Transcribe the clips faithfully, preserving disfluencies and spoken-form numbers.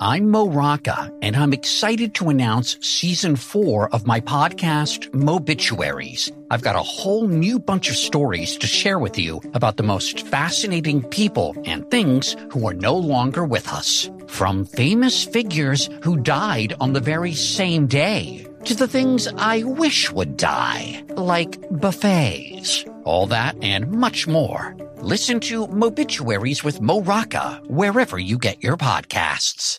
I'm Mo Rocca, and I'm excited to announce season four of my podcast, Mobituaries. I've got a whole new bunch of stories to share with you about the most fascinating people and things who are no longer with us. From famous figures who died on the very same day, to the things I wish would die, like buffets. All that and much more. Listen to Mobituaries with Mo Rocca wherever you get your podcasts.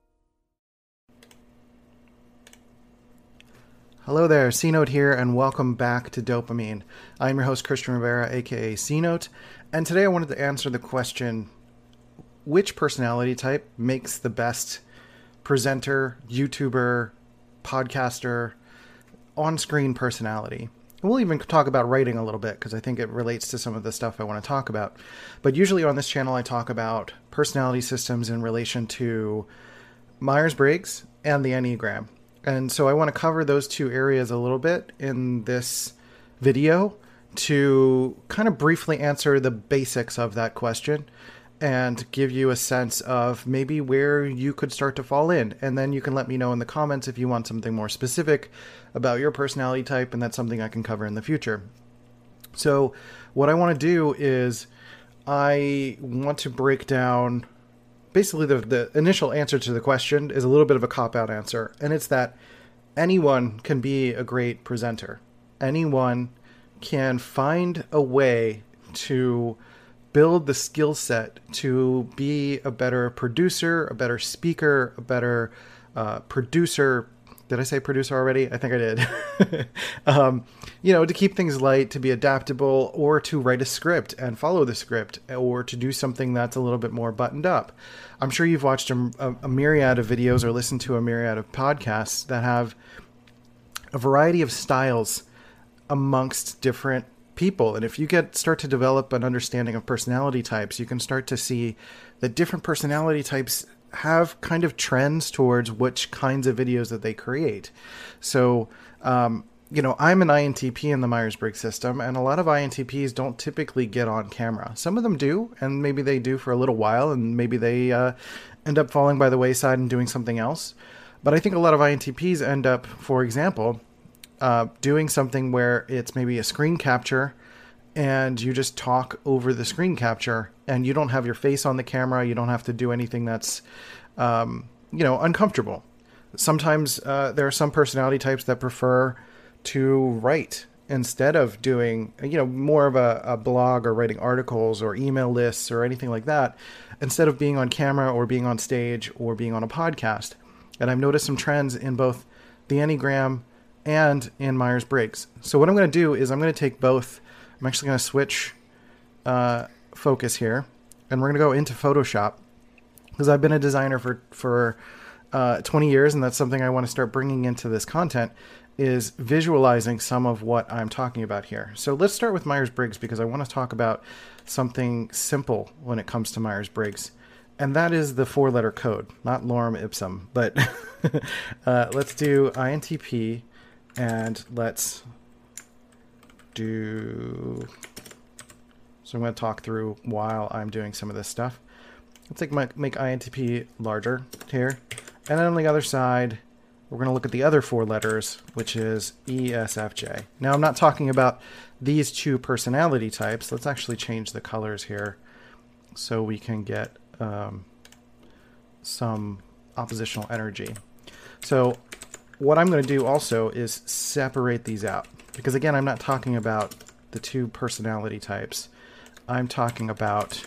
Hello there, C-Note here, and welcome back to Dopamine. I'm your host, Christian Rivera, aka C-Note, and today I wanted to answer the question, which personality type makes the best presenter, YouTuber, podcaster, on-screen personality? And we'll even talk about writing a little bit, because I think it relates to some of the stuff I want to talk about. But usually on this channel, I talk about personality systems in relation to Myers-Briggs and the Enneagram. And so I want to cover those two areas a little bit in this video to kind of briefly answer the basics of that question and give you a sense of maybe where you could start to fall in. And then you can let me know in the comments if you want something more specific about your personality type, and that's something I can cover in the future. So what I want to do is I want to break down... Basically, the, the initial answer to the question is a little bit of a cop-out answer, and it's that anyone can be a great presenter. Anyone can find a way to build the skill set to be a better producer, a better speaker, a better uh, producer. Did I say producer already? I think I did. um, you know, to keep things light, to be adaptable, or to write a script and follow the script, or to do something that's a little bit more buttoned up. I'm sure you've watched a, a, a myriad of videos or listened to a myriad of podcasts that have a variety of styles amongst different people. And if you get start to develop an understanding of personality types, you can start to see that different personality types have kind of trends towards which kinds of videos that they create. So, um, you know, I'm an I N T P in the Myers-Briggs system, and a lot of I N T Ps don't typically get on camera. Some of them do, and maybe they do for a little while, and maybe they uh, end up falling by the wayside and doing something else. But I think a lot of I N T Ps end up, for example, uh, doing something where it's maybe a screen capture, and you just talk over the screen capture, and you don't have your face on the camera. You don't have to do anything that's, um, you know, uncomfortable. Sometimes uh, there are some personality types that prefer to write instead of doing, you know, more of a, a blog or writing articles or email lists or anything like that, instead of being on camera or being on stage or being on a podcast. And I've noticed some trends in both the Enneagram and in Myers-Briggs. So what I'm going to do is I'm going to take both. I'm actually going to switch uh, focus here, and we're going to go into Photoshop, because I've been a designer for, for uh, twenty years, and that's something I want to start bringing into this content, is visualizing some of what I'm talking about here. So let's start with Myers-Briggs, because I want to talk about something simple when it comes to Myers-Briggs. And that is the four-letter code, not lorem ipsum. But uh, let's do I N T P, and let's do... So I'm going to talk through while I'm doing some of this stuff. Let's take my, make I N T P larger here. And then on the other side... we're going to look at the other four letters, which is E S F J. Now, I'm not talking about these two personality types. Let's actually change the colors here so we can get um, some oppositional energy. So what I'm going to do also is separate these out, because, again, I'm not talking about the two personality types. I'm talking about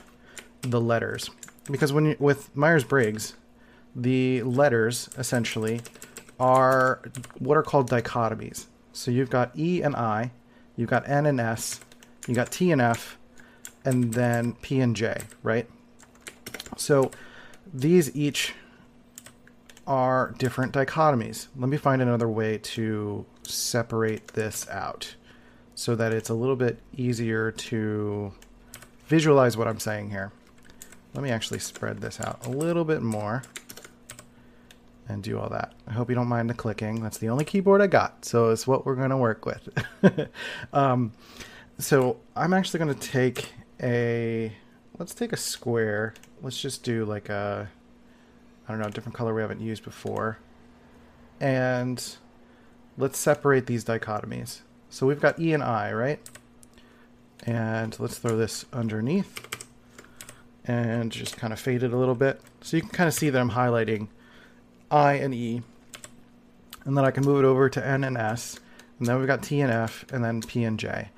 the letters, because when you, with Myers-Briggs, the letters essentially are what are called dichotomies. So you've got E and I, you've got N and S, you got T and F, and then P and J, right? So these each are different dichotomies. Let me find another way to separate this out so that it's a little bit easier to visualize what I'm saying here. Let me actually spread this out a little bit more and do all that. I hope you don't mind the clicking. That's the only keyboard I got, so it's what we're going to work with. um, so I'm actually going to take a, let's take a square. Let's just do like a, I don't know, a different color we haven't used before. And let's separate these dichotomies. So we've got E and I, right? And let's throw this underneath and just kind of fade it a little bit. So you can kind of see that I'm highlighting I and E, and then I can move it over to N and S, and then we've got T and F, and then P and J.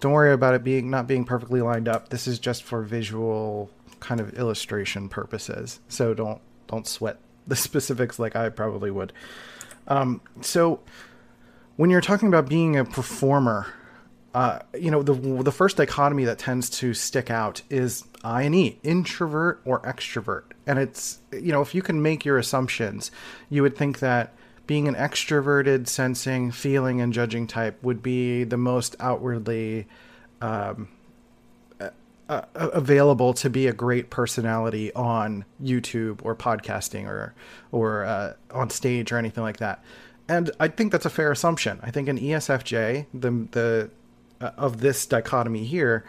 Don't worry about it being not being perfectly lined up. This is just for visual kind of illustration purposes. So don't don't sweat the specifics like I probably would. Um, so when you're talking about being a performer, uh, you know, the the first dichotomy that tends to stick out is I and E, introvert or extrovert. And it's, you know, if you can make your assumptions, you would think that being an extroverted, sensing, feeling, and judging type would be the most outwardly um, uh, uh, available to be a great personality on YouTube or podcasting or or uh, on stage or anything like that. And I think that's a fair assumption. I think an E S F J, the the uh, of this dichotomy here,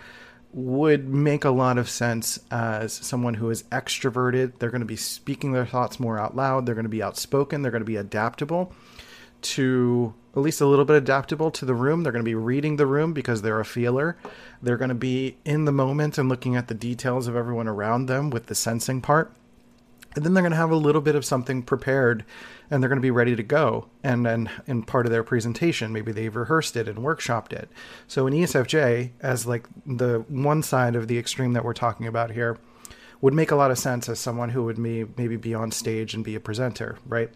would make a lot of sense as someone who is extroverted. They're going to be speaking their thoughts more out loud. They're going to be outspoken. They're going to be adaptable to, at least a little bit adaptable to the room. They're going to be reading the room because they're a feeler. They're going to be in the moment and looking at the details of everyone around them with the sensing part. And then they're going to have a little bit of something prepared, and they're going to be ready to go. And then in part of their presentation, maybe they've rehearsed it and workshopped it. So an E S F J, as like the one side of the extreme that we're talking about here, would make a lot of sense as someone who would may, maybe be on stage and be a presenter, right?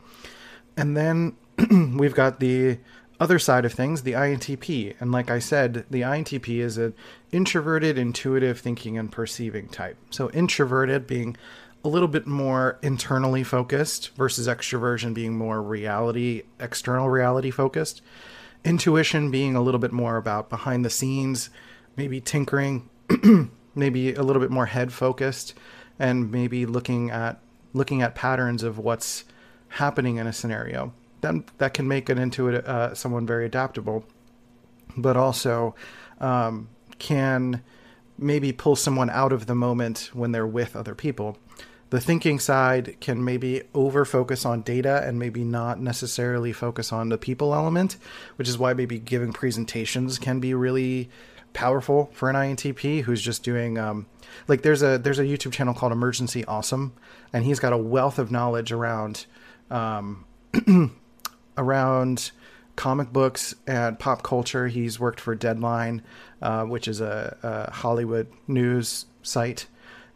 And then we've got the other side of things, the I N T P. And like I said, the I N T P is an introverted, intuitive thinking and perceiving type. So introverted being a little bit more internally focused versus extroversion being more reality, external reality focused. Intuition being a little bit more about behind the scenes, maybe tinkering, maybe a little bit more head focused, and maybe looking at looking at patterns of what's happening in a scenario. Then that can make an intuitive uh, someone very adaptable, but also um, can maybe pull someone out of the moment when they're with other people. The thinking side can maybe over-focus on data and maybe not necessarily focus on the people element, which is why maybe giving presentations can be really powerful for an I N T P who's just doing, um, like there's a there's a YouTube channel called Emergency Awesome, and he's got a wealth of knowledge around, um, around comic books and pop culture. He's worked for Deadline, uh, which is a, a Hollywood news site.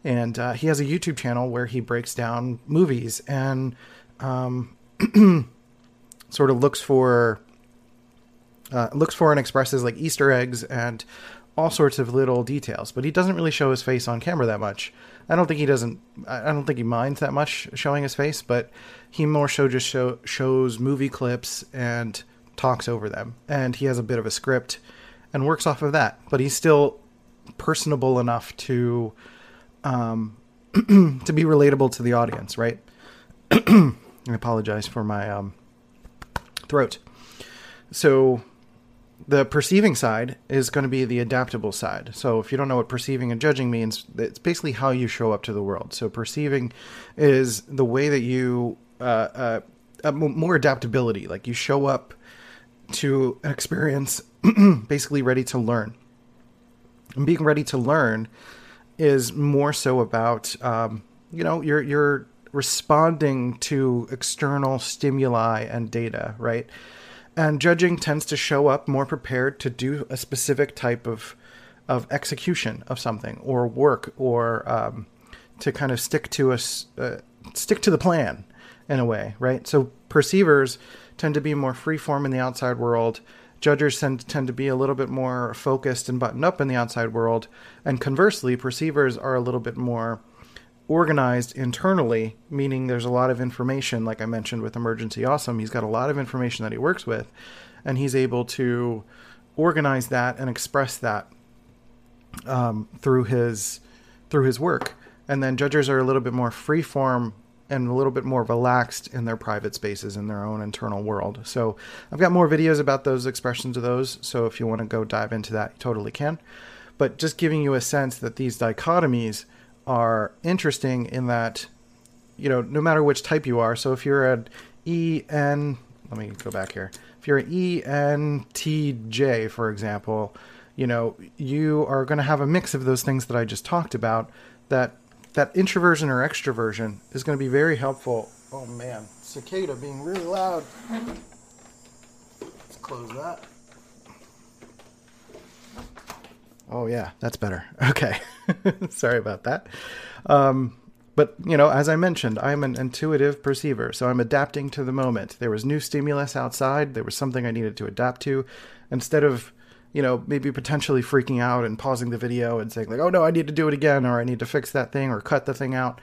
And uh, he has a YouTube channel where he breaks down movies and um, sort of looks for uh, looks for and expresses like Easter eggs and all sorts of little details. But he doesn't really show his face on camera that much. I don't think he doesn't. I don't think he minds that much showing his face, but he more so just show, shows movie clips and talks over them. And he has a bit of a script and works off of that. But he's still personable enough to. Um, to be relatable to the audience, right? I apologize for my um, throat. So the perceiving side is going to be the adaptable side. So if you don't know what perceiving and judging means, it's basically how you show up to the world. So perceiving is the way that you, uh, uh, uh more adaptability, like you show up to an experience basically ready to learn. And being ready to learn is more so about, um, you know, you're, you're responding to external stimuli and data, right? And judging tends to show up more prepared to do a specific type of, of execution of something or work, or um, to kind of stick to a, uh, stick to the plan in a way, right? So perceivers tend to be more freeform in the outside world. Judgers tend, tend to be a little bit more focused and buttoned up in the outside world. And conversely, perceivers are a little bit more organized internally, meaning there's a lot of information, like I mentioned with Emergency Awesome. He's got a lot of information that he works with, and he's able to organize that and express that um, through his through his work. And then judges are a little bit more freeform and a little bit more relaxed in their private spaces, in their own internal world. So I've got more videos about those expressions of those. So if you want to go dive into that, you totally can. But just giving you a sense that these dichotomies are interesting in that, you know, no matter which type you are. So if you're an E N, let me go back here. If you're an E N T J, for example, you know, you are going to have a mix of those things that I just talked about. That that introversion or extroversion is going to be very helpful. Oh man, cicada being really loud. Let's close that. Oh yeah, that's better. Okay. Sorry about that. Um, but, you know, as I mentioned, I'm an intuitive perceiver, so I'm adapting to the moment. There was new stimulus outside. There was something I needed to adapt to. Instead of, you know, maybe potentially freaking out and pausing the video and saying like, oh no, I need to do it again, or I need to fix that thing or cut the thing out.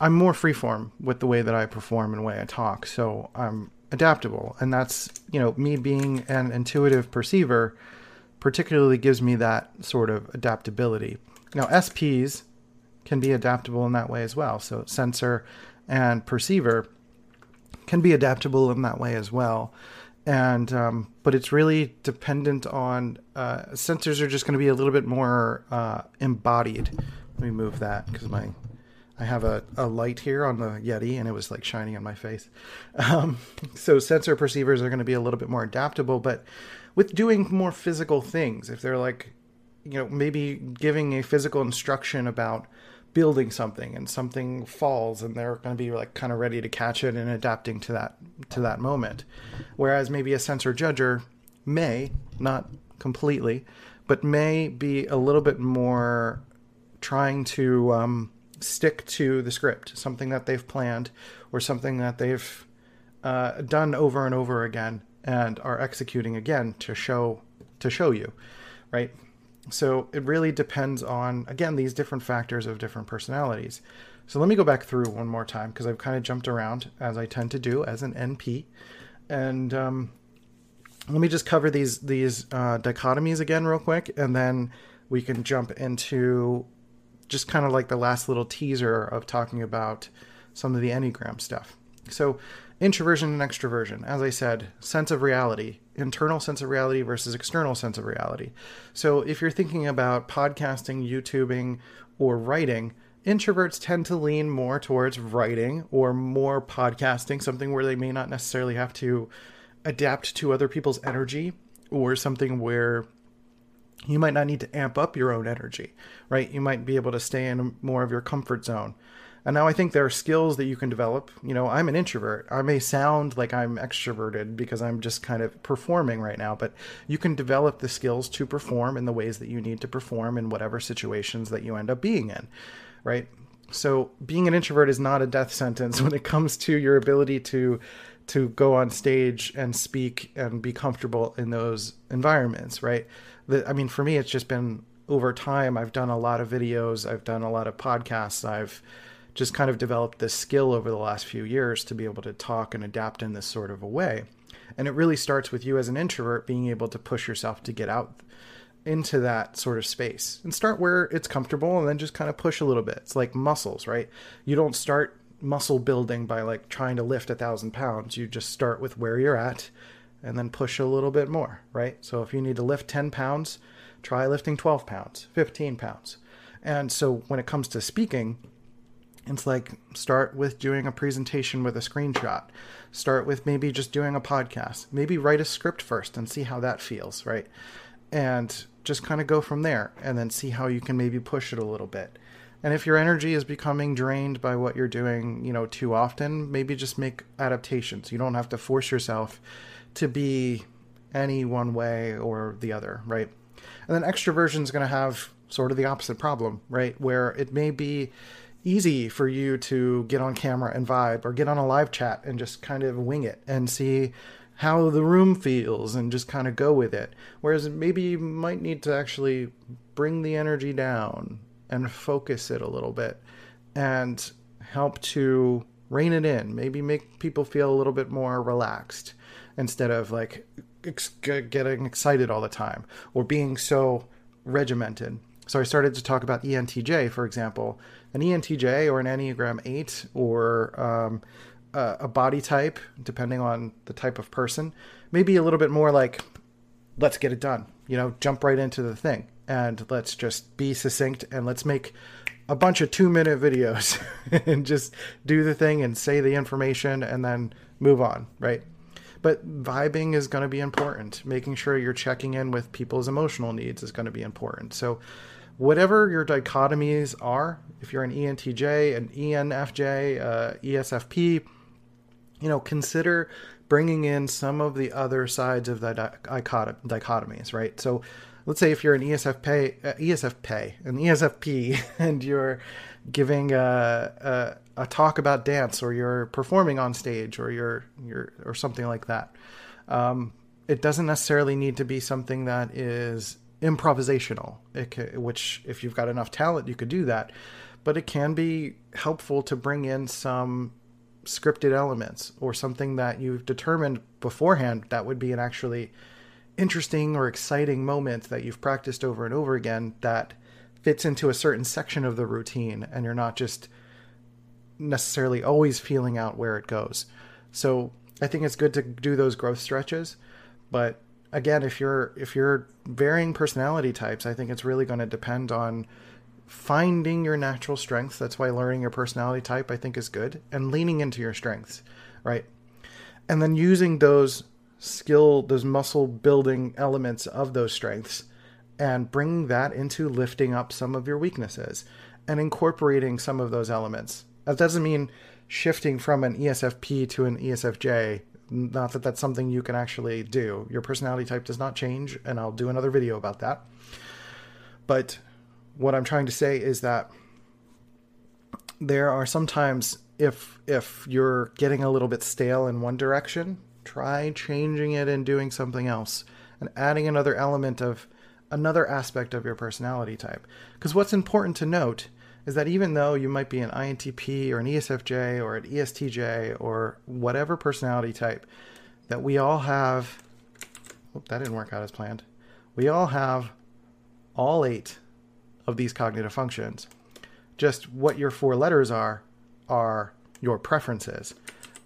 I'm more freeform with the way that I perform and the way I talk. So I'm adaptable. And that's, you know, me being an intuitive perceiver particularly gives me that sort of adaptability. Now, S Ps can be adaptable in that way as well. So sensor and perceiver can be adaptable in that way as well. And um, but it's really dependent on, uh, sensors are just going to be a little bit more uh, embodied. Let me move that because my I have a, a light here on the Yeti and it was like shining on my face. Um, so sensor perceivers are going to be a little bit more adaptable, but with doing more physical things, if they're like, you know, maybe giving a physical instruction about building something and something falls and they're going to be like kind of ready to catch it and adapting to that, to that moment. Whereas maybe a sensor judger may, not completely, but may be a little bit more trying to um, stick to the script, something that they've planned or something that they've uh, done over and over again and are executing again to show, to show you, right? So it really depends on, again, these different factors of different personalities. So let me go back through one more time because I've kind of jumped around as I tend to do as an N P. And um, let me just cover these, these uh, dichotomies again real quick. And then we can jump into just kind of like the last little teaser of talking about some of the Enneagram stuff. So introversion and extroversion, as I said, sense of reality, internal sense of reality versus external sense of reality. So if you're thinking about podcasting, YouTubing, or writing, introverts tend to lean more towards writing or more podcasting, something where they may not necessarily have to adapt to other people's energy or something where you might not need to amp up your own energy, right? You might be able to stay in more of your comfort zone. And now I think there are skills that you can develop. You know, I'm an introvert. I may sound like I'm extroverted because I'm just kind of performing right now, but you can develop the skills to perform in the ways that you need to perform in whatever situations that you end up being in, right? So being an introvert is not a death sentence when it comes to your ability to to go on stage and speak and be comfortable in those environments, right? The, I mean, for me, it's just been over time. I've done a lot of videos. I've done a lot of podcasts. I've just kind of developed this skill over the last few years to be able to talk and adapt in this sort of a way. And it really starts with you as an introvert being able to push yourself to get out into that sort of space and start where it's comfortable and then just kind of push a little bit. It's like muscles, right? You don't start muscle building by like trying to lift a thousand pounds. You just start with where you're at and then push a little bit more, right? So if you need to lift ten pounds, try lifting twelve pounds, fifteen pounds. And so when it comes to speaking, it's like start with doing a presentation with a screenshot, start with maybe just doing a podcast, maybe write a script first and see how that feels, right? And just kind of go from there and then see how you can maybe push it a little bit. And if your energy is becoming drained by what you're doing, you know, too often, maybe just make adaptations. You don't have to force yourself to be any one way or the other, right? And then extroversion is going to have sort of the opposite problem, right? Where it may be easy for you to get on camera and vibe or get on a live chat and just kind of wing it and see how the room feels and just kind of go with it. Whereas maybe you might need to actually bring the energy down and focus it a little bit and help to rein it in, maybe make people feel a little bit more relaxed instead of like ex- getting excited all the time or being so regimented. So I started to talk about E N T J, for example. An E N T J or an Enneagram eight or um, a, a body type, depending on the type of person, maybe a little bit more like, let's get it done, you know, jump right into the thing and let's just be succinct and let's make a bunch of two minute videos and just do the thing and say the information and then move on, right? But vibing is going to be important. Making sure you're checking in with people's emotional needs is going to be important. So whatever your dichotomies are, if you're an E N T J, an E N F J, uh, E S F P, you know, consider bringing in some of the other sides of the dichotomies, right? So let's say if you're an E S F P, uh, E S F P, an E S F P, and you're giving a, a, a talk about dance, or you're performing on stage, or you're you're or something like that. Um, it doesn't necessarily need to be something that is improvisational. It can, which, if you've got enough talent, you could do that. But it can be helpful to bring in some scripted elements or something that you've determined beforehand that would be an actually interesting or exciting moment that you've practiced over and over again that fits into a certain section of the routine, and you're not just necessarily always feeling out where it goes. So I think it's good to do those growth stretches. But again, if you're if you're varying personality types, I think it's really going to depend on finding your natural strengths. That's why learning your personality type, I think, is good, and leaning into your strengths, right? And then using those skill, those muscle building elements of those strengths, and bringing that into lifting up some of your weaknesses and incorporating some of those elements. That doesn't mean shifting from an E S F P to an E S F J. Not that that's something you can actually do. Your personality type does not change, and I'll do another video about that. But what I'm trying to say is that there are sometimes, if if you're getting a little bit stale in one direction, try changing it and doing something else and adding another element of another aspect of your personality type. Because what's important to note is that even though you might be an I N T P or an E S F J or an E S T J or whatever personality type, that we all have, oh, that didn't work out as planned. We all have all eight of these cognitive functions. Just what your four letters are, are your preferences.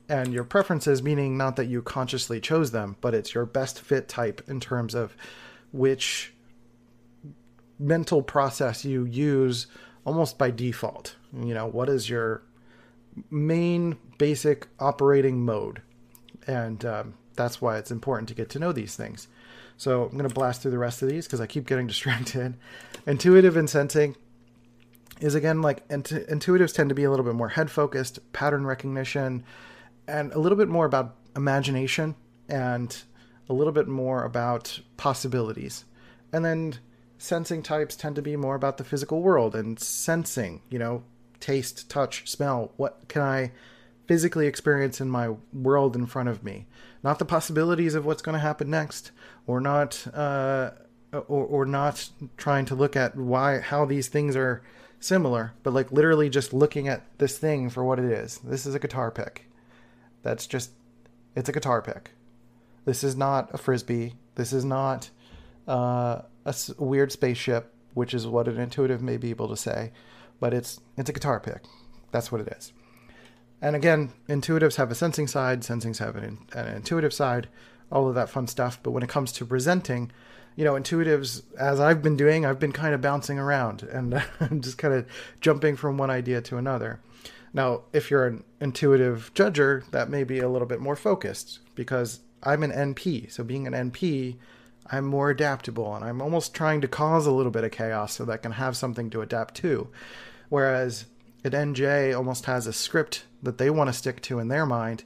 And your preferences, meaning not that you consciously chose them, but it's your best fit type in terms of which mental process you use almost by default. You know, what is your main basic operating mode? And um, that's why it's important to get to know these things. So I'm going to blast through the rest of these because I keep getting distracted. Intuitive and sensing is, again, like int- intuitives tend to be a little bit more head focused, pattern recognition, and a little bit more about imagination and a little bit more about possibilities. And then sensing types tend to be more about the physical world and sensing, you know, taste, touch, smell. What can I physically experience in my world in front of me? Not the possibilities of what's going to happen next, or not, uh, or, or not trying to look at why, how these things are similar, but like literally just looking at this thing for what it is. This is a guitar pick. That's just, it's a guitar pick. This is not a Frisbee. This is not uh, a s- weird spaceship, which is what an intuitive may be able to say, but it's it's a guitar pick. That's what it is. And again, intuitives have a sensing side, sensings have an, in- an intuitive side, all of that fun stuff. But when it comes to presenting, you know, intuitives, as I've been doing, I've been kind of bouncing around and I'm just kind of jumping from one idea to another. Now, if you're an intuitive judger, that may be a little bit more focused, because I'm an N P. So being an N P, I'm more adaptable, and I'm almost trying to cause a little bit of chaos so that I can have something to adapt to. Whereas an N J almost has a script that they want to stick to in their mind,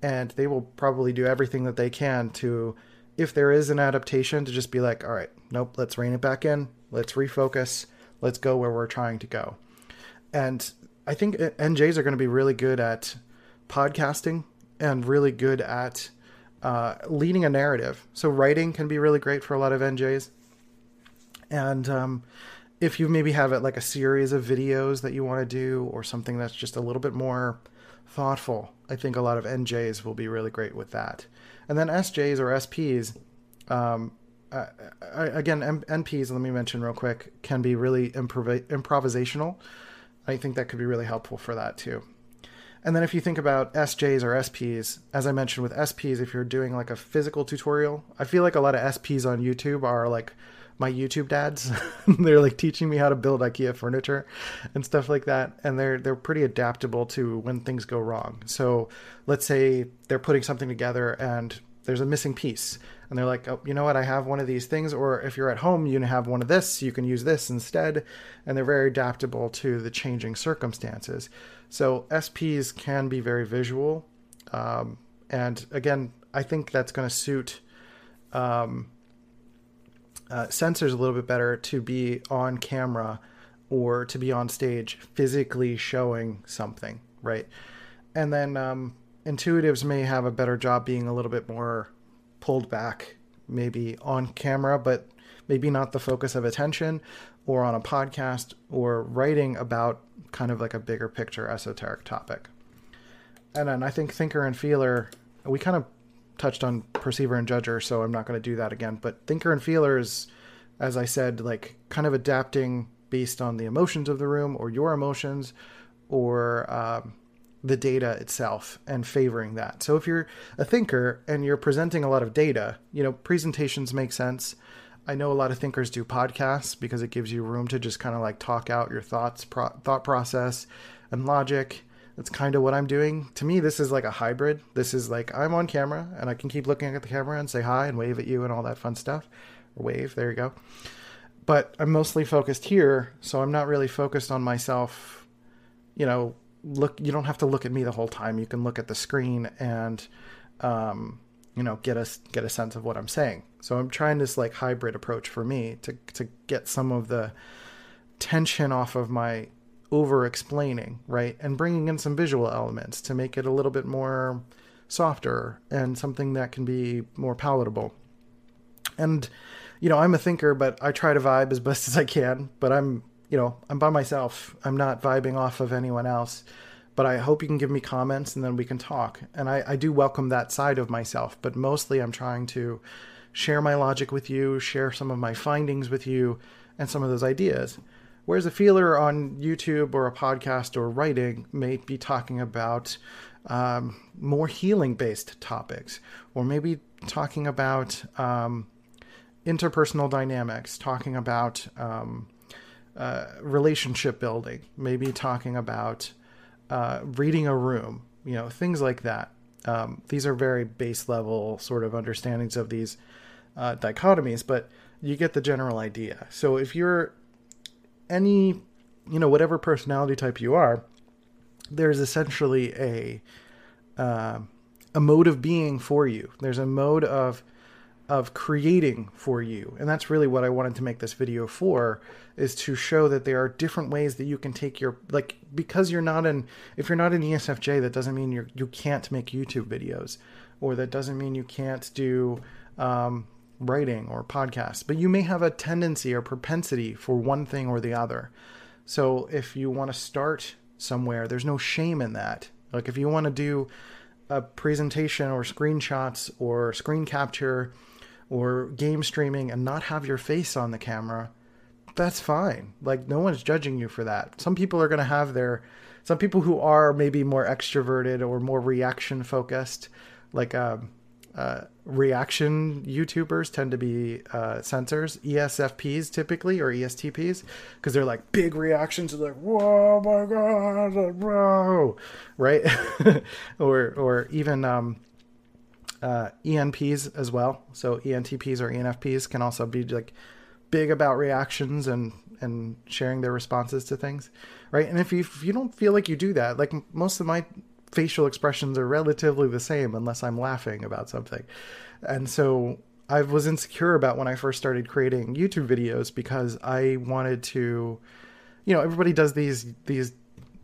and they will probably do everything that they can to, if there is an adaptation, to just be like, all right, nope, let's rein it back in. Let's refocus. Let's go where we're trying to go. And I think N Js are going to be really good at podcasting and really good at uh, leading a narrative. So writing can be really great for a lot of N Js. And um, if you maybe have it like a series of videos that you want to do or something that's just a little bit more thoughtful, I think a lot of N Js will be really great with that. And then S Js or S Ps, um, uh, again, M NPs, let me mention real quick, can be really improv improvisational. I think that could be really helpful for that too. And then if you think about S Js or S Ps, as I mentioned with S Ps, if you're doing like a physical tutorial, I feel like a lot of S Ps on YouTube are like my YouTube dads. They're like teaching me how to build IKEA furniture and stuff like that. And they're, they're pretty adaptable to when things go wrong. So let's say they're putting something together and there's a missing piece and they're like, oh, you know what? I have one of these things, or if you're at home, you have one of this, you can use this instead. And they're very adaptable to the changing circumstances. So S Ps can be very visual. Um, and again, I think that's going to suit, um, Uh, sensors a little bit better to be on camera or to be on stage physically showing something, right? And then um, intuitives may have a better job being a little bit more pulled back, maybe on camera, but maybe not the focus of attention, or on a podcast, or writing about kind of like a bigger picture esoteric topic. And then I think thinker and feeler, we kind of touched on perceiver and judger, so I'm not going to do that again, but thinker and feelers, as I said, like kind of adapting based on the emotions of the room or your emotions or um, the data itself and favoring that. So if you're a thinker and you're presenting a lot of data, you know, presentations make sense. I know a lot of thinkers do podcasts because it gives you room to just kind of like talk out your thoughts, pro thought process and logic. That's kind of what I'm doing. To me, this is like a hybrid. This is like, I'm on camera and I can keep looking at the camera and say hi and wave at you and all that fun stuff. Or wave, there you go. But I'm mostly focused here, so I'm not really focused on myself. You know, look, you don't have to look at me the whole time. You can look at the screen and, um, you know, get a, get a sense of what I'm saying. So I'm trying this like hybrid approach for me to, to get some of the tension off of my over explaining, right? And bringing in some visual elements to make it a little bit more softer and something that can be more palatable. And, you know, I'm a thinker, but I try to vibe as best as I can, but I'm, you know, I'm by myself. I'm not vibing off of anyone else, but I hope you can give me comments and then we can talk. And I, I do welcome that side of myself, but mostly I'm trying to share my logic with you, share some of my findings with you and some of those ideas. Whereas a feeler on YouTube or a podcast or writing may be talking about um, more healing-based topics, or maybe talking about um, interpersonal dynamics, talking about um, uh, relationship building, maybe talking about uh, reading a room, you know, things like that. Um, these are very base-level sort of understandings of these uh, dichotomies, but you get the general idea. So if you're any, you know, whatever personality type you are, there's essentially a, uh, a mode of being for you. There's a mode of, of creating for you. And that's really what I wanted to make this video for, is to show that there are different ways that you can take your, like, because you're not an, if you're not an E S F J, that doesn't mean you're, you can't make YouTube videos, or that doesn't mean you can't do, um, writing or podcasts, but you may have a tendency or propensity for one thing or the other. So if you want to start somewhere, there's no shame in that. Like if you want to do a presentation or screenshots or screen capture or game streaming and not have your face on the camera, that's fine. Like no one's judging you for that. Some people are going to have their, some people who are maybe more extroverted or more reaction focused, like, um, Uh, reaction YouTubers tend to be uh, censors, E S F Ps typically, or E S T Ps, because they're like big reactions, like, whoa, my God, bro, right? or or even um, uh, E N Ps as well. So E N T Ps or E N F Ps can also be like big about reactions and, and sharing their responses to things, right? And if you, if you don't feel like you do that, like most of my facial expressions are relatively the same unless I'm laughing about something. And so I was insecure about when I first started creating YouTube videos, because I wanted to, you know, everybody does these, these,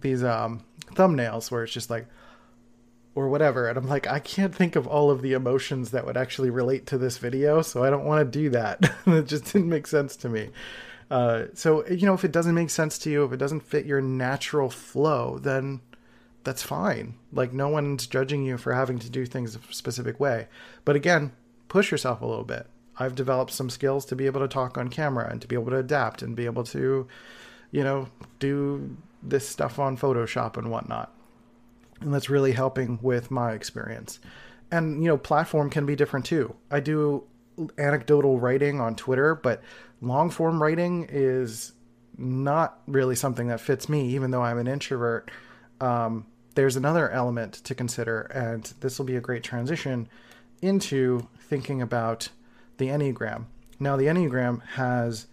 these, um, thumbnails where it's just like, or whatever. And I'm like, I can't think of all of the emotions that would actually relate to this video. So I don't want to do that. It just didn't make sense to me. Uh, so, you know, if it doesn't make sense to you, if it doesn't fit your natural flow, then that's fine. Like, no one's judging you for having to do things a specific way. But again, push yourself a little bit. I've developed some skills to be able to talk on camera and to be able to adapt and be able to, you know, do this stuff on Photoshop and whatnot. And that's really helping with my experience. And, you know, platform can be different too. I do anecdotal writing on Twitter, but long form writing is not really something that fits me, even though I'm an introvert. Um, there's another element to consider, and this will be a great transition into thinking about the Enneagram. Now, the Enneagram has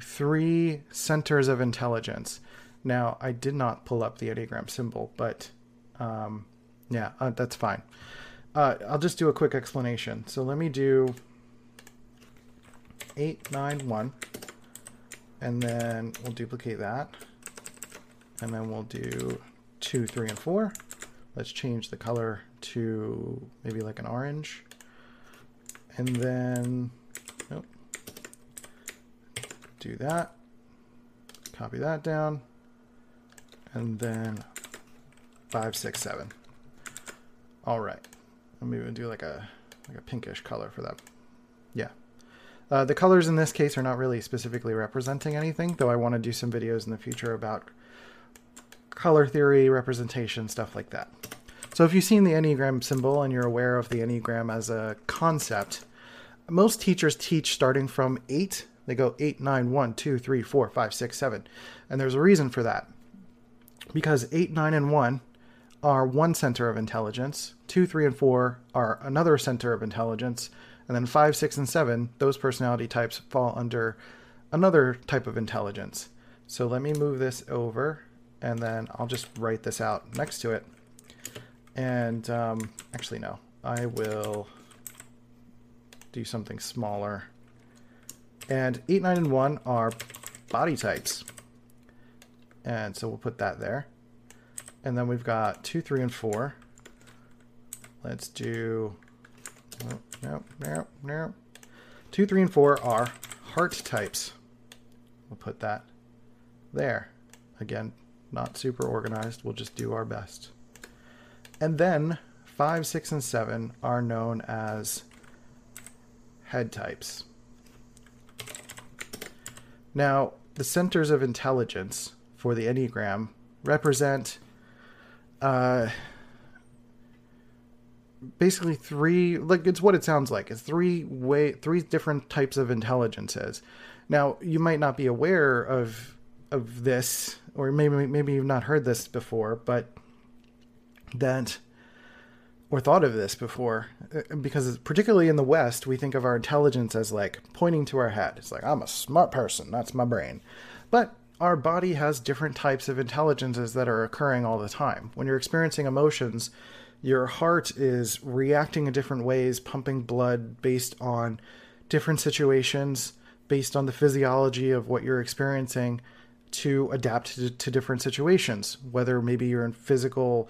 three centers of intelligence. Now, I did not pull up the Enneagram symbol, but um, yeah, uh, that's fine. Uh, I'll just do a quick explanation. So let me do eight, nine, one, and then we'll duplicate that. And then we'll do two, three, and four. Let's change the color to maybe like an orange. And then, nope, do that, copy that down, and then five, six, seven. All right, I'm even do like a like a pinkish color for that. Yeah, uh, the colors in this case are not really specifically representing anything, though I want to do some videos in the future about color theory, representation, stuff like that. So if you've seen the Enneagram symbol and you're aware of the Enneagram as a concept, most teachers teach starting from eight. They go eight, nine, one, two, three, four, five, six, seven. And there's a reason for that. Because eight, nine, and one are one center of intelligence. two, three, and four are another center of intelligence. And then five, six, and seven, those personality types fall under another type of intelligence. So let me move this over, and then I'll just write this out next to it. And um, actually, no, I will do something smaller. And eight, nine, and one are body types. And so we'll put that there. And then we've got two, three, and four. Let's do, no, no, no, no. Two, three, and four are heart types. We'll put that there. Again, not super organized. We'll just do our best. And then five, six, and seven are known as head types. Now, the centers of intelligence for the Enneagram represent uh, basically three, like it's what it sounds like. It's three way, three different types of intelligences. Now, you might not be aware of of this, or maybe maybe you've not heard this before, but that or thought of this before, because particularly in the West, we think of our intelligence as like pointing to our head. It's like, I'm a smart person. That's my brain. But our body has different types of intelligences that are occurring all the time. When you're experiencing emotions, your heart is reacting in different ways, pumping blood based on different situations, based on the physiology of what you're experiencing to adapt to, to different situations, whether maybe you're in physical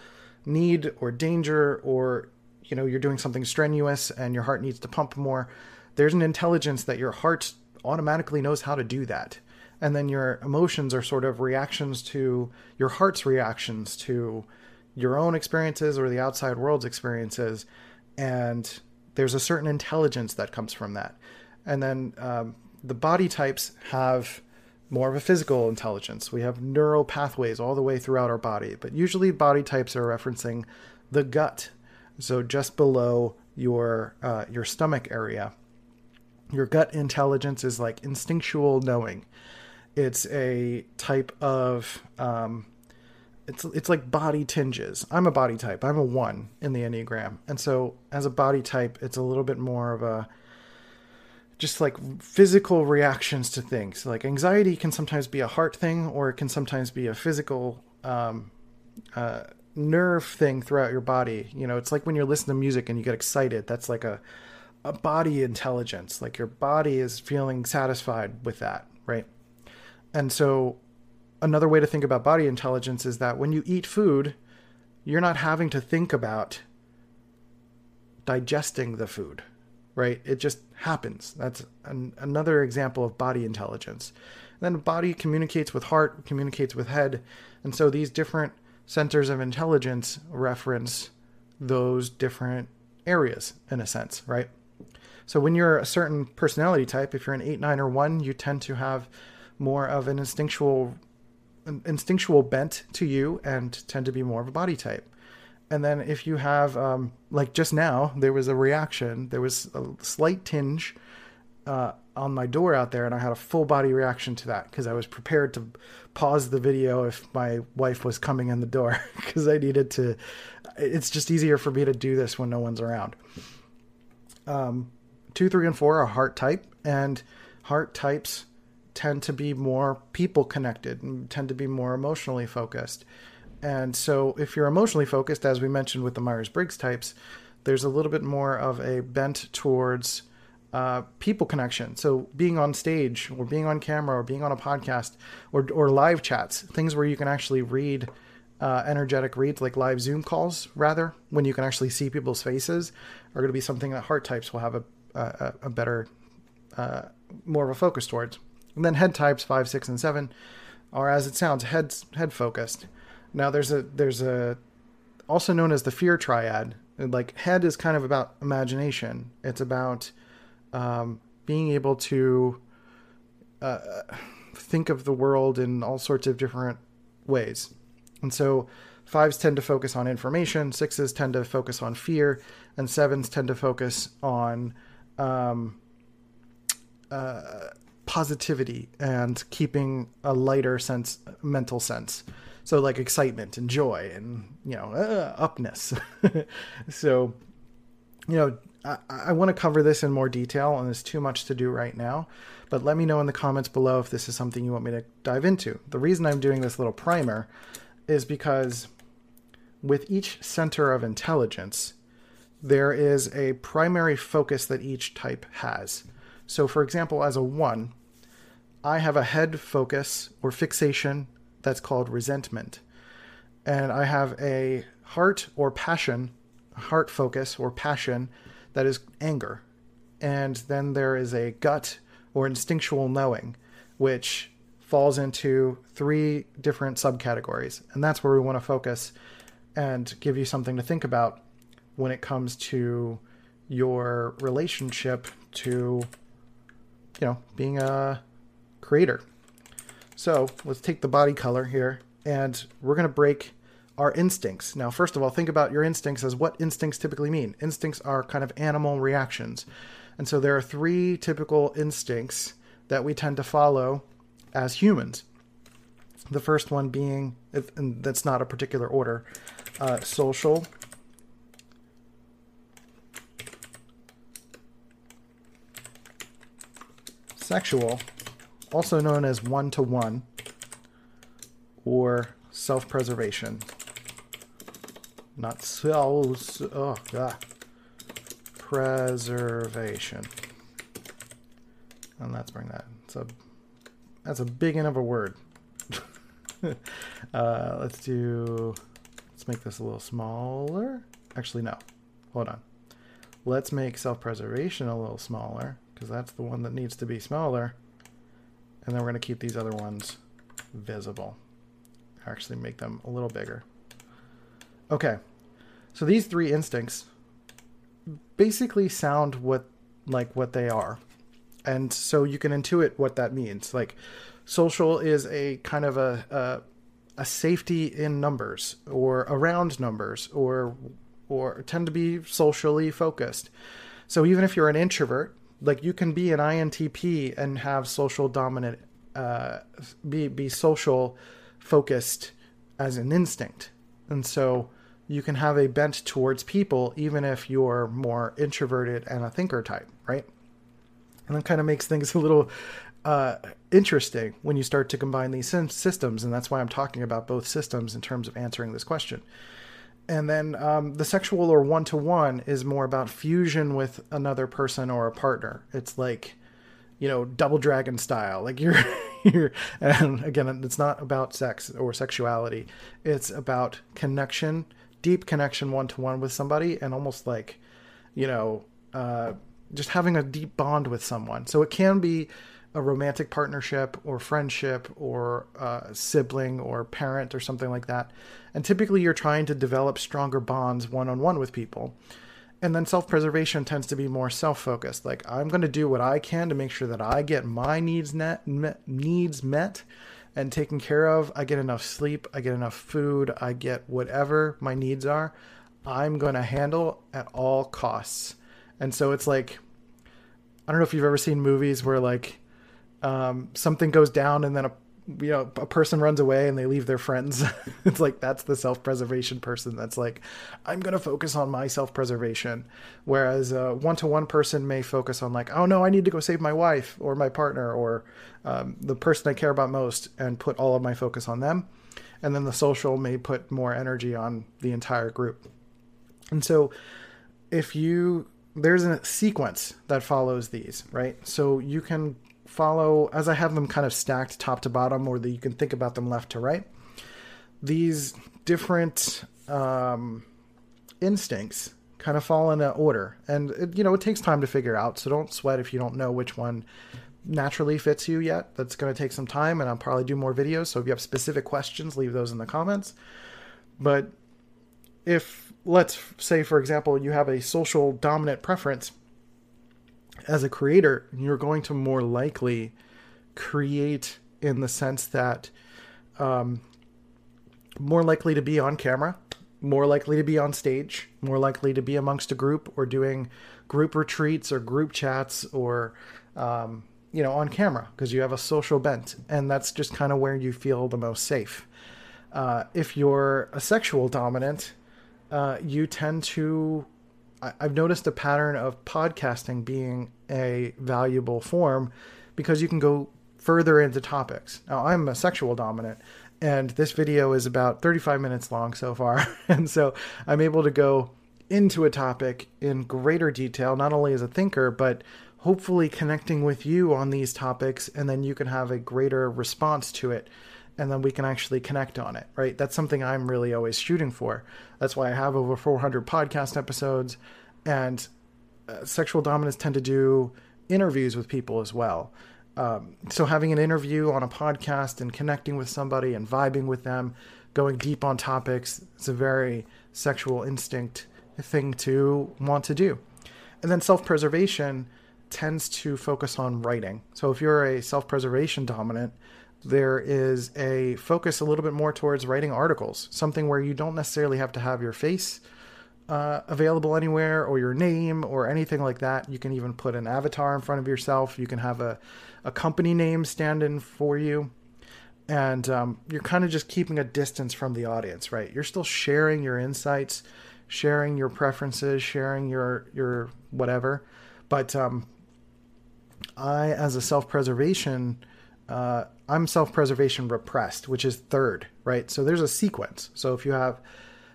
need or danger, or, you know, you're doing something strenuous and your heart needs to pump more. There's an intelligence that your heart automatically knows how to do that. And then your emotions are sort of reactions to your heart's reactions to your own experiences or the outside world's experiences. And there's a certain intelligence that comes from that. And then um, the body types have more of a physical intelligence. We have neural pathways all the way throughout our body, but usually body types are referencing the gut. So just below your, uh, your stomach area, your gut intelligence is like instinctual knowing. It's a type of, um, it's, it's like body tinges. I'm a body type. I'm a one in the Enneagram. And so as a body type, it's a little bit more of a, just like physical reactions to things. Like anxiety can sometimes be a heart thing, or it can sometimes be a physical um, uh, nerve thing throughout your body. You know, it's like when you're listening to music and you get excited, that's like a, a body intelligence. Like your body is feeling satisfied with that, right? And so another way to think about body intelligence is that when you eat food, you're not having to think about digesting the food. right? It just happens. That's an, another example of body intelligence. And then body communicates with heart, communicates with head. And so these different centers of intelligence reference those different areas in a sense, right? So when you're a certain personality type, if you're an eight, nine, or one, you tend to have more of an instinctual, an instinctual bent to you and tend to be more of a body type. And then if you have, um, like just now, there was a reaction, there was a slight tinge uh, on my door out there, and I had a full body reaction to that because I was prepared to pause the video if my wife was coming in the door because I needed to, it's just easier for me to do this when no one's around. Um, two, three, and four are heart type, and heart types tend to be more people connected and tend to be more emotionally focused. And so if you're emotionally focused, as we mentioned with the Myers-Briggs types, there's a little bit more of a bent towards uh, people connection. So being on stage or being on camera or being on a podcast or, or live chats, things where you can actually read uh, energetic reads, like live Zoom calls, rather, when you can actually see people's faces, are going to be something that heart types will have a, a, a better, uh, more of a focus towards. And then head types, five, six, and seven, are, as it sounds, head, head focused. Now there's a, there's a, also known as the fear triad, and like head is kind of about imagination. It's about, um, being able to, uh, think of the world in all sorts of different ways. And so fives tend to focus on information, sixes tend to focus on fear, and sevens tend to focus on, um, uh, positivity and keeping a lighter sense, mental sense. So like excitement and joy and, you know, uh, upness. So, you know, I, I want to cover this in more detail, and there's too much to do right now. But let me know in the comments below if this is something you want me to dive into. The reason I'm doing this little primer is because with each center of intelligence, there is a primary focus that each type has. So for example, as a one, I have a head focus or fixation that's called resentment. And I have a heart or passion, heart focus or passion that is anger. And then there is a gut or instinctual knowing, which falls into three different subcategories. And that's where we want to focus and give you something to think about when it comes to your relationship to, you know, being a creator. So let's take the body color here, and we're going to break our instincts. Now, first of all, think about your instincts as what instincts typically mean. Instincts are kind of animal reactions. And so there are three typical instincts that we tend to follow as humans. The first one being, and that's not a particular order, uh, social, sexual, also known as one-to-one, or self-preservation. Not so, oh, ah, preservation. And let's bring that. It's a, that's a big end of a word. uh, let's do, let's make this a little smaller. Actually, no, hold on. Let's make self-preservation a little smaller, because that's the one that needs to be smaller. And then we're going to keep these other ones visible. Actually make them a little bigger. Okay. So these three instincts basically sound what, like what they are. And so you can intuit what that means. Like social is a kind of a, a, a safety in numbers or around numbers or, or tend to be socially focused. So even if you're an introvert, like you can be an I N T P and have social dominant, uh, be, be social focused as an instinct. And so you can have a bent towards people, even if you're more introverted and a thinker type, right? And that kind of makes things a little uh, interesting when you start to combine these systems. And that's why I'm talking about both systems in terms of answering this question. And then um, the sexual or one-to-one is more about fusion with another person or a partner. It's like, you know, Double Dragon style. Like you're, you're, and again, it's not about sex or sexuality. It's about connection, deep connection one-to-one with somebody, and almost like, you know, uh, just having a deep bond with someone. So it can be a romantic partnership or friendship or a sibling or parent or something like that. And typically you're trying to develop stronger bonds one-on-one with people. And then self-preservation tends to be more self-focused. Like, I'm going to do what I can to make sure that I get my needs net, met, needs met and taken care of. I get enough sleep. I get enough food. I get whatever my needs are. I'm going to handle at all costs. And so it's like, I don't know if you've ever seen movies where like um, something goes down and then a you know, a person runs away and they leave their friends. It's like, that's the self-preservation person. That's like, I'm going to focus on my self-preservation. Whereas a one-to-one person may focus on like, oh no, I need to go save my wife or my partner or um, the person I care about most, and put all of my focus on them. And then the social may put more energy on the entire group. And so if you, there's a sequence that follows these, right? So you can follow, as I have them kind of stacked top to bottom, or that you can think about them left to right, these different um, instincts kind of fall in an order. And, it, you know, it takes time to figure out. So don't sweat if you don't know which one naturally fits you yet. That's going to take some time, and I'll probably do more videos. So if you have specific questions, leave those in the comments. But if, let's say, for example, you have a social dominant preference, as a creator, you're going to more likely create in the sense that um, more likely to be on camera, more likely to be on stage, more likely to be amongst a group or doing group retreats or group chats or, um, you know, on camera, because you have a social bent. And that's just kind of where you feel the most safe. Uh, if you're a sexual dominant, uh, you tend to... I've noticed a pattern of podcasting being a valuable form because you can go further into topics. Now, I'm a sexual dominant, and this video is about thirty-five minutes long so far. And so I'm able to go into a topic in greater detail, not only as a thinker, but hopefully connecting with you on these topics. And then you can have a greater response to it. And then we can actually connect on it, right? That's something I'm really always shooting for. That's why I have over four hundred podcast episodes, and uh, sexual dominants tend to do interviews with people as well. Um, so having an interview on a podcast and connecting with somebody and vibing with them, going deep on topics, it's a very sexual instinct thing to want to do. And then self-preservation tends to focus on writing. So if you're a self-preservation dominant, there is a focus a little bit more towards writing articles, something where you don't necessarily have to have your face uh, available anywhere or your name or anything like that. You can even put an avatar in front of yourself. You can have a, a company name stand in for you. And um, you're kind of just keeping a distance from the audience, right? You're still sharing your insights, sharing your preferences, sharing your, your whatever. But um, I, as a self-preservation Uh, I'm self-preservation repressed, which is third, right? So there's a sequence. So if you have,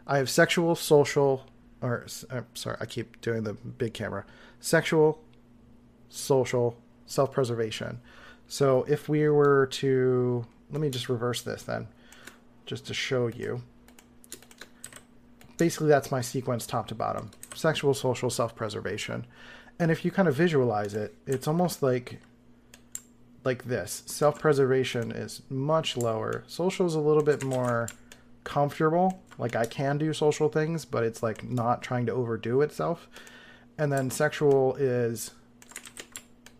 I have sexual, social, or uh, sorry, I keep doing the big camera, sexual, social, self-preservation. So if we were to, let me just reverse this then, just to show you. Basically, that's my sequence top to bottom, sexual, social, self-preservation. And if you kind of visualize it, it's almost like, like this. Self-preservation is much lower. Social is a little bit more comfortable. Like, I can do social things, but it's like not trying to overdo itself. And then sexual is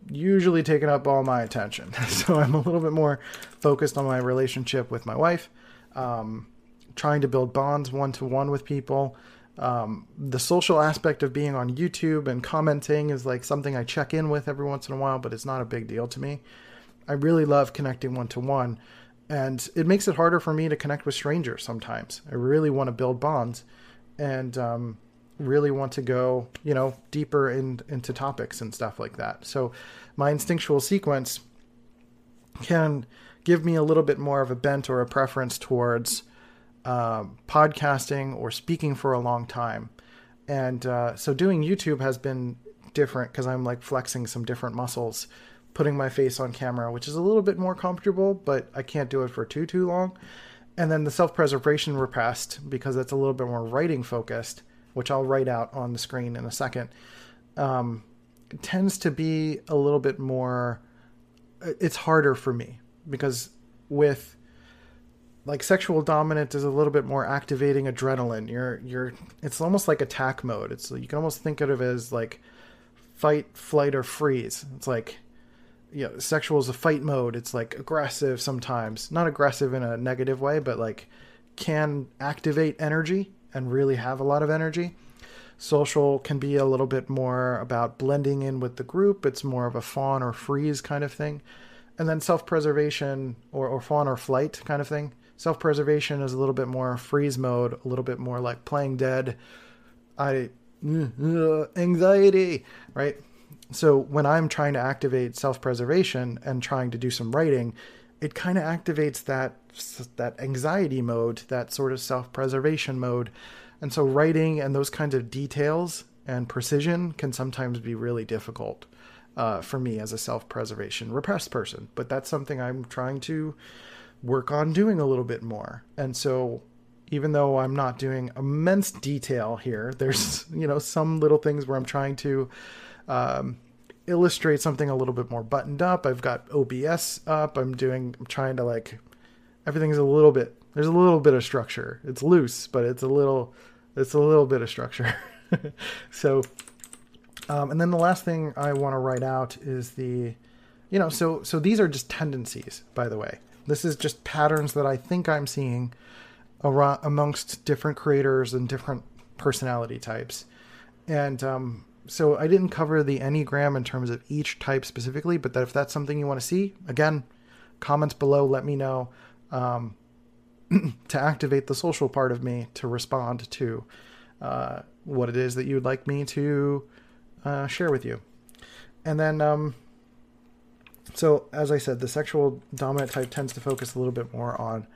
usually taking up all my attention. So I'm a little bit more focused on my relationship with my wife, um, trying to build bonds one-to-one with people. Um, the social aspect of being on YouTube and commenting is like something I check in with every once in a while, but it's not a big deal to me. I really love connecting one-to-one, and it makes it harder for me to connect with strangers sometimes. I really want to build bonds and um, really want to go, you know, deeper in, into topics and stuff like that. So my instinctual sequence can give me a little bit more of a bent or a preference towards uh, podcasting or speaking for a long time. And uh, so doing YouTube has been different because I'm like flexing some different muscles, putting my face on camera, which is a little bit more comfortable, but I can't do it for too, too long. And then the self-preservation repressed, because that's a little bit more writing focused, which I'll write out on the screen in a second. Um, tends to be a little bit more, it's harder for me, because with like sexual dominant is a little bit more activating adrenaline. You're, you're, it's almost like attack mode. It's, you can almost think of it as like fight, flight, or freeze. It's like, you know, sexual is a fight mode. It's like aggressive sometimes, not aggressive in a negative way, but like can activate energy and really have a lot of energy. Social can be a little bit more about blending in with the group. It's more of a fawn or freeze kind of thing. And then self-preservation or, or fawn or flight kind of thing. Self-preservation is a little bit more freeze mode, a little bit more like playing dead. I, uh, anxiety, right? So when I'm trying to activate self-preservation and trying to do some writing, it kind of activates that, that anxiety mode, that sort of self-preservation mode. And so writing and those kinds of details and precision can sometimes be really difficult uh, for me as a self-preservation repressed person. But that's something I'm trying to work on doing a little bit more. And so even though I'm not doing immense detail here, there's, you know, some little things where I'm trying to um, illustrate something a little bit more buttoned up. I've got O B S up. I'm doing, I'm trying to like, everything's a little bit, there's a little bit of structure. It's loose, but it's a little, it's a little bit of structure. So, um, and then the last thing I want to write out is the, you know, so, so these are just tendencies, by the way. This is just patterns that I think I'm seeing around, amongst different creators and different personality types. And um, so I didn't cover the Enneagram in terms of each type specifically, but that if that's something you want to see, again, comments below, let me know um, to activate the social part of me to respond to uh, what it is that you would like me to uh, share with you. And then... Um, So, as I said, the sexual dominant type tends to focus a little bit more on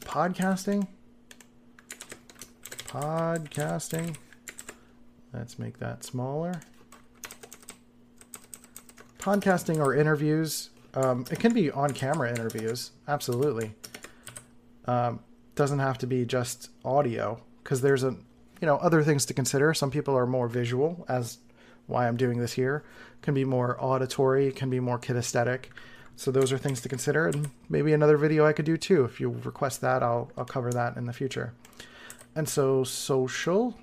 podcasting. Podcasting. Let's make that smaller. Podcasting or interviews. Um, it can be on-camera interviews. Absolutely. Um, doesn't have to be just audio, because there's a, you know, other things to consider. Some people are more visual, as why I'm doing this here. Can be more auditory, can be more kinesthetic. So those are things to consider, and maybe another video I could do too. If you request that, I'll, I'll cover that in the future. And so social,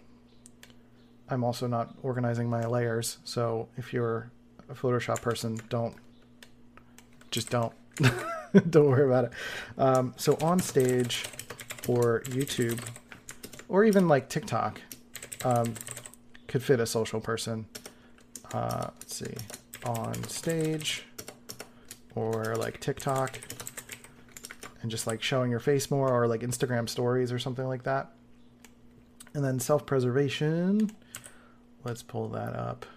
I'm also not organizing my layers. So if you're a Photoshop person, don't, just don't, don't worry about it. Um, so on stage or YouTube or even like TikTok um, could fit a social person. Uh, let's see, on stage or like TikTok and just like showing your face more, or like Instagram stories or something like that. And then self-preservation, let's pull that up.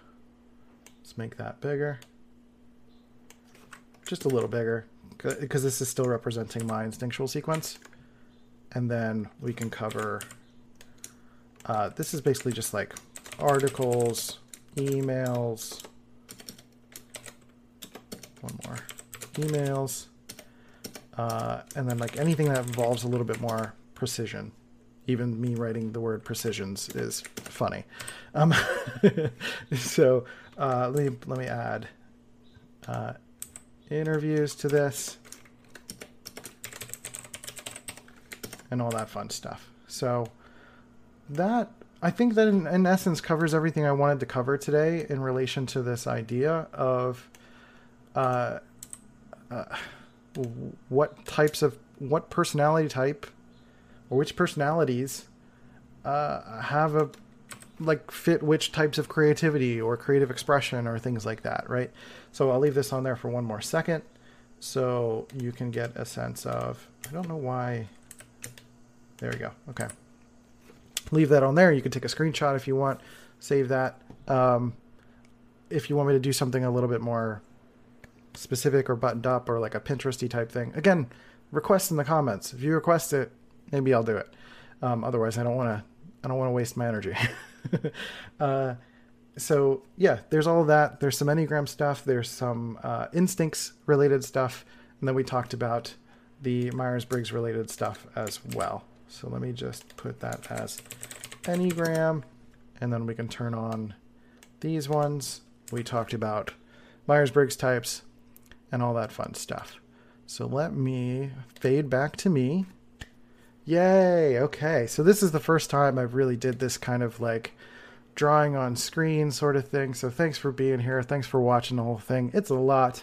Let's make that bigger, just a little bigger, because this is still representing my instinctual sequence. And then we can cover, uh, this is basically just like articles, emails, one more, emails, uh, and then like anything that involves a little bit more precision. Even me writing the word precisions is funny. Um, so uh, let me, let me add uh, interviews to this and all that fun stuff. So that, I think that in, in essence covers everything I wanted to cover today in relation to this idea of uh, uh, what types of, what personality type or which personalities uh, have a, like fit which types of creativity or creative expression or things like that, right? So I'll leave this on there for one more second so you can get a sense of, I don't know why, there we go, okay. Leave that on there. You can take a screenshot if you want, save that. Um, if you want me to do something a little bit more specific or buttoned up or like a Pinteresty type thing, again, request in the comments. If you request it, maybe I'll do it. Um, otherwise I don't want to, I don't want to waste my energy. uh, so yeah, there's all of that. There's some Enneagram stuff. There's some, uh, instincts related stuff. And then we talked about the Myers-Briggs related stuff as well. So let me just put that as Enneagram, and then we can turn on these ones We talked about Myers-Briggs types and all that fun stuff. So let me fade back to me. Yay. Okay. So this is the first time I really did this kind of like drawing on screen sort of thing. So thanks for being here. Thanks for watching the whole thing. It's a lot.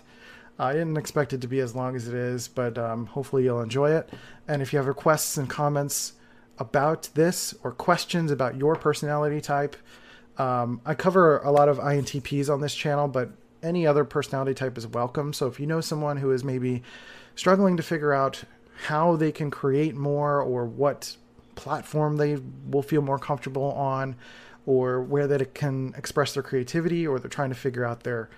I didn't expect it to be as long as it is, but um, hopefully you'll enjoy it. And if you have requests and comments about this or questions about your personality type, um, I cover a lot of I N T Ps on this channel, but any other personality type is welcome. So if you know someone who is maybe struggling to figure out how they can create more or what platform they will feel more comfortable on or where that it can express their creativity, or they're trying to figure out their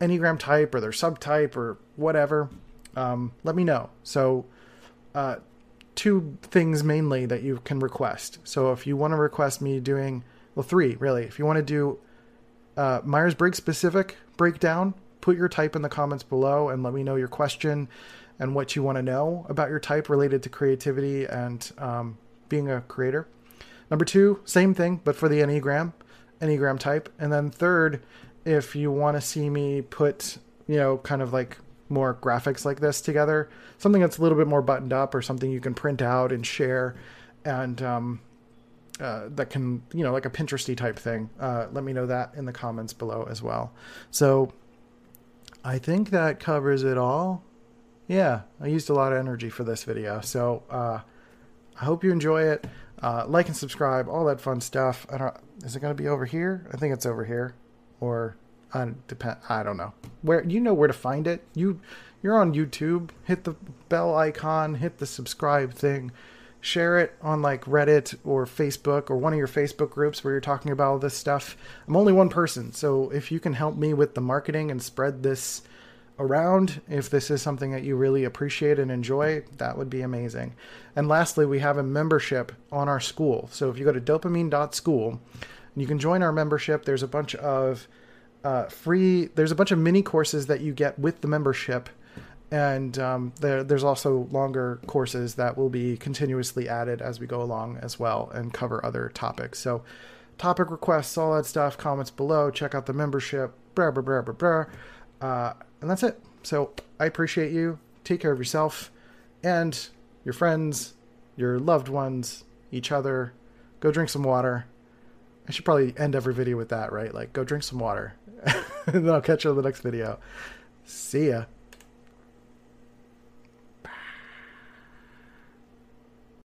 Enneagram type or their subtype or whatever, um, let me know. So uh, two things mainly that you can request. So if you want to request me doing, well, three really, if you want to do uh, Myers-Briggs specific breakdown, put your type in the comments below and let me know your question and what you want to know about your type related to creativity and um, being a creator. Number two, same thing, but for the Enneagram, Enneagram type. And then third, if you want to see me put, you know, kind of like more graphics like this together, something that's a little bit more buttoned up or something you can print out and share and um, uh, that can, you know, like a Pinteresty type thing, uh, let me know that in the comments below as well. So I think that covers it all. Yeah, I used a lot of energy for this video. So uh, I hope you enjoy it. Uh, like and subscribe, all that fun stuff. I don't, is it going to be over here? I think it's over here. Or I depend. I don't know where. You know where to find it. You, you're on YouTube. Hit the bell icon. Hit the subscribe thing. Share it on like Reddit or Facebook or one of your Facebook groups where you're talking about all this stuff. I'm only one person, so if you can help me with the marketing and spread this around, if this is something that you really appreciate and enjoy, that would be amazing. And lastly, we have a membership on our school. So if you go to dopamine dot school. You can join our membership. There's a bunch of uh, free, there's a bunch of mini courses that you get with the membership. And um, there, there's also longer courses that will be continuously added as we go along as well and cover other topics. So topic requests, all that stuff, comments below, check out the membership, blah, blah, blah, blah, blah. Uh, and that's it. So I appreciate you. Take care of yourself and your friends, your loved ones, each other. Go drink some water. I should probably end every video with that, right? Like, go drink some water. And then I'll catch you in the next video. See ya.